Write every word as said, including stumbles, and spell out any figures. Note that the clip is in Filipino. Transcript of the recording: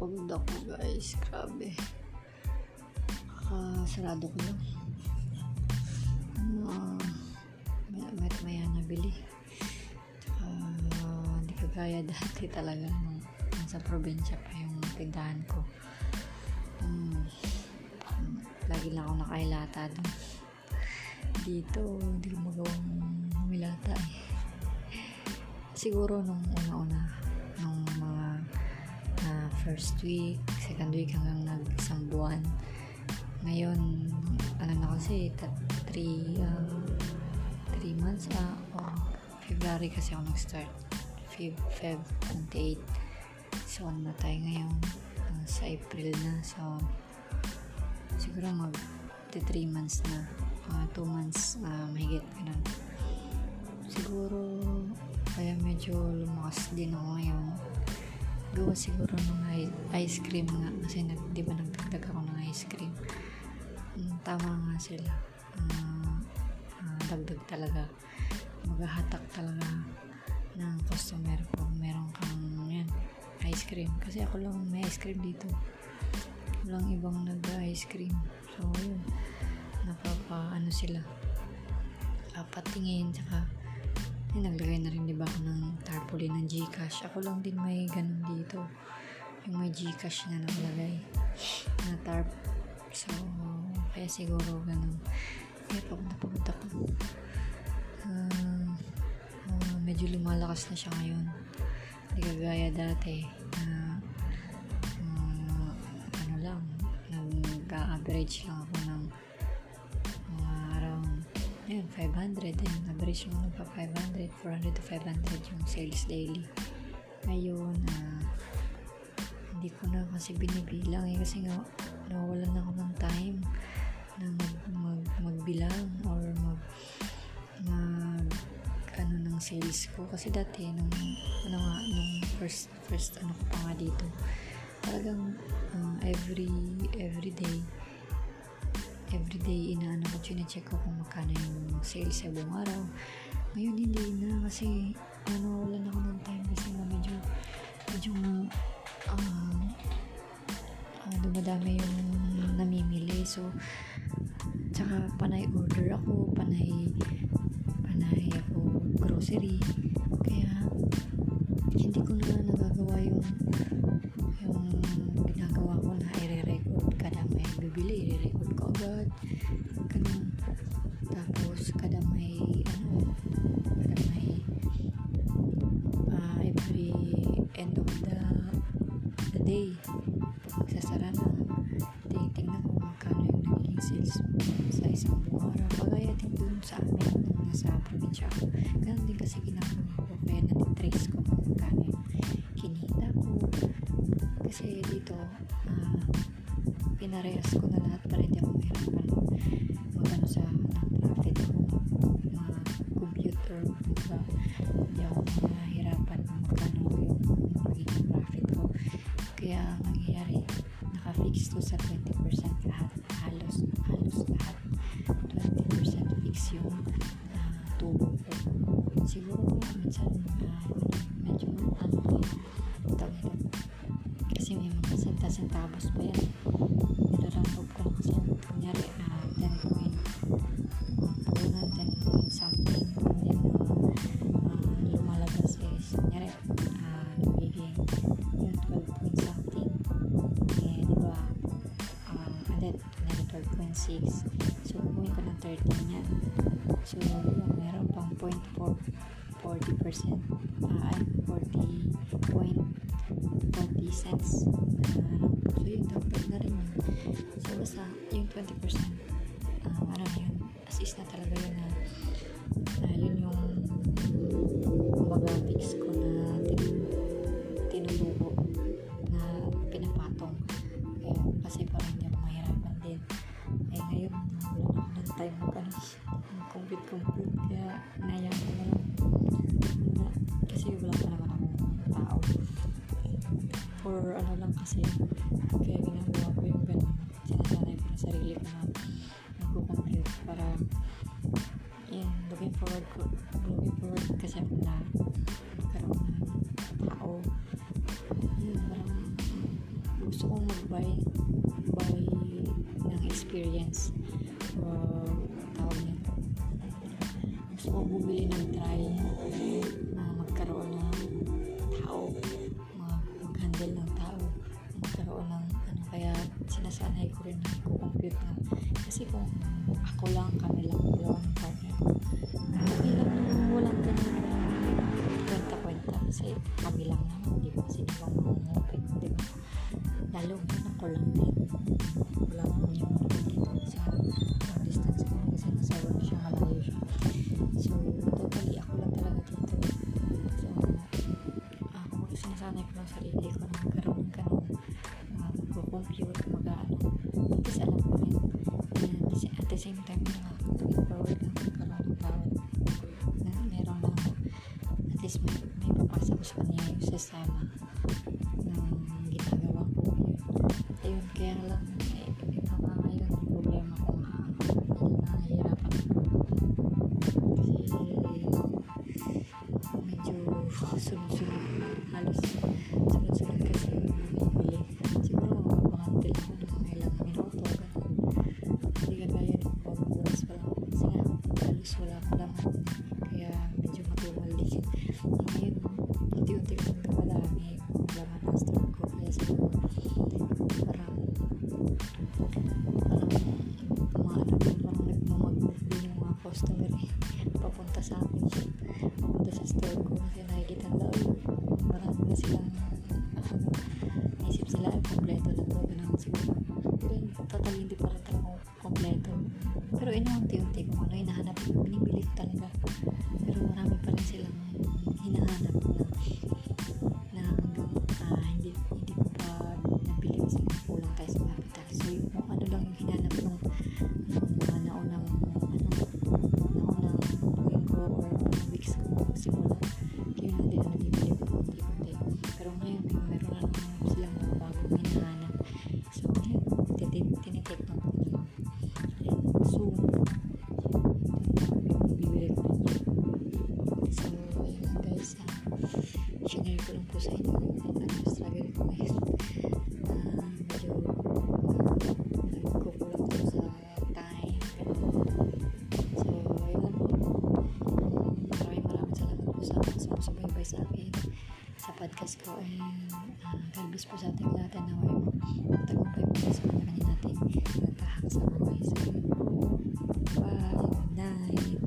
pagod ako, guys. Grabe. Kakasarado ko lang. Ano, uh, mayat maya nabili. Uh, hindi kagaya dati talaga nung nasa probinsya pa yung tindahan ko. Um, um, lagi lang ako nakailata doon. Dito, hindi ko magawang humilata eh. Siguro nung una-una, nung mga uh, first week, second week hanggang nag-isang buwan. Ngayon, ano na kasi, three uh, three months na, uh, oh, February kasi ako nag-start. Feb twenty-eight. So, ano na tayo ngayon? Uh, sa April na. So, siguro mag-three months na. Uh, two months uh, mahigit ka na. Siguro, kaya medyo lumakas din ako ngayon. Gawa siguro ng ice cream nga. Kasi nag, di ba nagdagdag ako ng ice cream? Tama nga sila. Uh, uh, dagdag talaga. Maghahatak talaga ng customer kung meron kang yan, ice cream. Kasi ako lang may ice cream dito. Walang ibang nag-ice cream. So, yun. Napapa, ano sila. Papatingin. Tsaka, yung naglagay na rin diba ako ng tarpaulin ng Gcash. Ako lang din may ganun dito, yung may Gcash na naglagay na tarp. So kaya siguro ganun kaya papunta-punta ko. uh, uh, medyo lumalakas na siya ngayon, hindi kagaya dati na uh, ano lang, nag-average lang ako ng yun, five hundred. Yun, average mo pa five hundred, four hundred to five hundred yung sales daily. Ngayon, uh, hindi ko na kasi binibilang eh, kasi nga, nawawalan ako ng time na mag, mag, magbilang or mag, mag, ano ng sales ko. Kasi dati, nung, ano nga, nung first, first ano ko pa nga dito, talagang uh, every, every day, everyday inaano ko, chine-check ko kung magkano yung sales sa buong araw. Ngayon hindi na kasi ano, wala na ako ng time kasi nga medyo medyo uh, uh, dumadami yung namimili. So tsaka panay order ako, panay panay ako grocery, kaya hindi ko na nagagawa yung yung ginagawa ko na i-re-record kada may bibili, i-re-record ko agad ganun. Tapos kada may ano, kada may uh, every end of the, the day magsasara na, tingnan ko magkano yung nagiging sales sa isang buong araw. Pagaya din dun sa amin nung nasa probinsya ko, ganun din kasi ginagawa ko, kaya natitrace ko magkano kinita ko. Kasi dito, uh, pinarehas ko na lahat para hindi ako mahirapan magano sa profit ko, mga computer, diba? Hindi ako mahirapan magkano yung magiging profit ko. Kaya nangyayari, naka-fix to sa twenty percent lahat, halos, halos lahat. twenty percent fix yung uh, tubo ko. Siguro ko yung minsan, uh, medyo ano yung tawag na. Kasi may mga senta-sentabos pa yan. Nararamdog ko kasi kunyari uh, ten point uh, ten point something and then uh, lumalabas is kunyari uh, nagiging yun, twelve point something eh, diba uh, and then twelve point six, so kukunin ko ng thirteen yan, so meron pang zero point four, forty percent uh, forty point forty cents. Uh, so yung dapat na rin yun. So basta yung twenty percent uh, ano yun, as is na talaga yun na uh, yun yung mga fix ko na tin- tinutubo na pinapatong. Kaya, kasi parang hindi ako mahirapan din eh. Ngayon wala ako ng time mag ano complete complete kaya nayang ko na lang kasi wala pa naman akong tao or ano lang kasi, kaya ginagawa ko yung ganun. Sinasanay ko na sarili ko na nagko-complete para yun, looking forward ko looking forward kasi ako na magkaroon ng tao. Yun, parang gusto kong mag-buy buy ng experience or tawag niya, gusto kong bumili ng try na magkaroon ng tao, mag-handle ng tao, magkaroon ng ano. Kaya sinasanay ko rin na i-compute na, kasi kung ako lang, kami lang, dalawa ng partner ko, okay lang na walang ganun kwenta-kwenta kasi kami lang naman, di ba? Kasi di ba mangungupit, di ba? Lalo na ako lang din, wala naman yung nakikita sa long distance ko kasi nasa work siya, malayo siya, so totally ako lang talaga dito. So ako sinasanay ko ng sarili ko na magkaroon ka ng mag-compute, mag-ano, tapos alam ko rin at the same time na mag-forward ng magkaroon ng tao na meron lang at least may, may papasa ko sa kanya yung sasama ng ginagawa ko at yun. Kaya lang eh, nakakayon yung problema ko na nahihirapan kasi medyo sunod-sunod, halos sunod-sunod kasi bumibili. Siguro mababangan din ako ng ilang minuto, hindi ka gaya ng pag-uwas pa lang kasi nga halos wala ko lang, kaya medyo matumal din. Ngayon unti-unti ko nang napadami yung laman ng stroke ko, kaya siguro parang umaanap ko, parang nagmamagbubi yung mga customer eh, papunta sa akin, papunta sa store ko kasi nakikita na marami na silang ano, naisip sila ay kompleto na ba, ganun siguro. Pero total hindi pa rin talaga kompleto, pero inaunti-unti kung ano hinahanap, binibili ko talaga, pero marami pa rin silang hinahanap na, na hanggang uh, hindi hindi ko pa nabili kasi kulang tayo sa capital. So yung ano lang yung hinanap ng mga naunang simula, yun ang din ang nabibili ko konti-konti. Pero ngayon meron na naman silang mga bagong hinahanap, so ngayon tinitake na ko nila soon, bibili ko rin yun. So ayun guys, sinare ko lang po sa inyo ang struggle ko ngayon, medyo nagkukulang ko sa time. Sumaybay sa akin sa podcast ko, and uh, galbis po sa ating lahat na way mo tagumpay po sa mga natin natahak sa buhay. So bye, good night.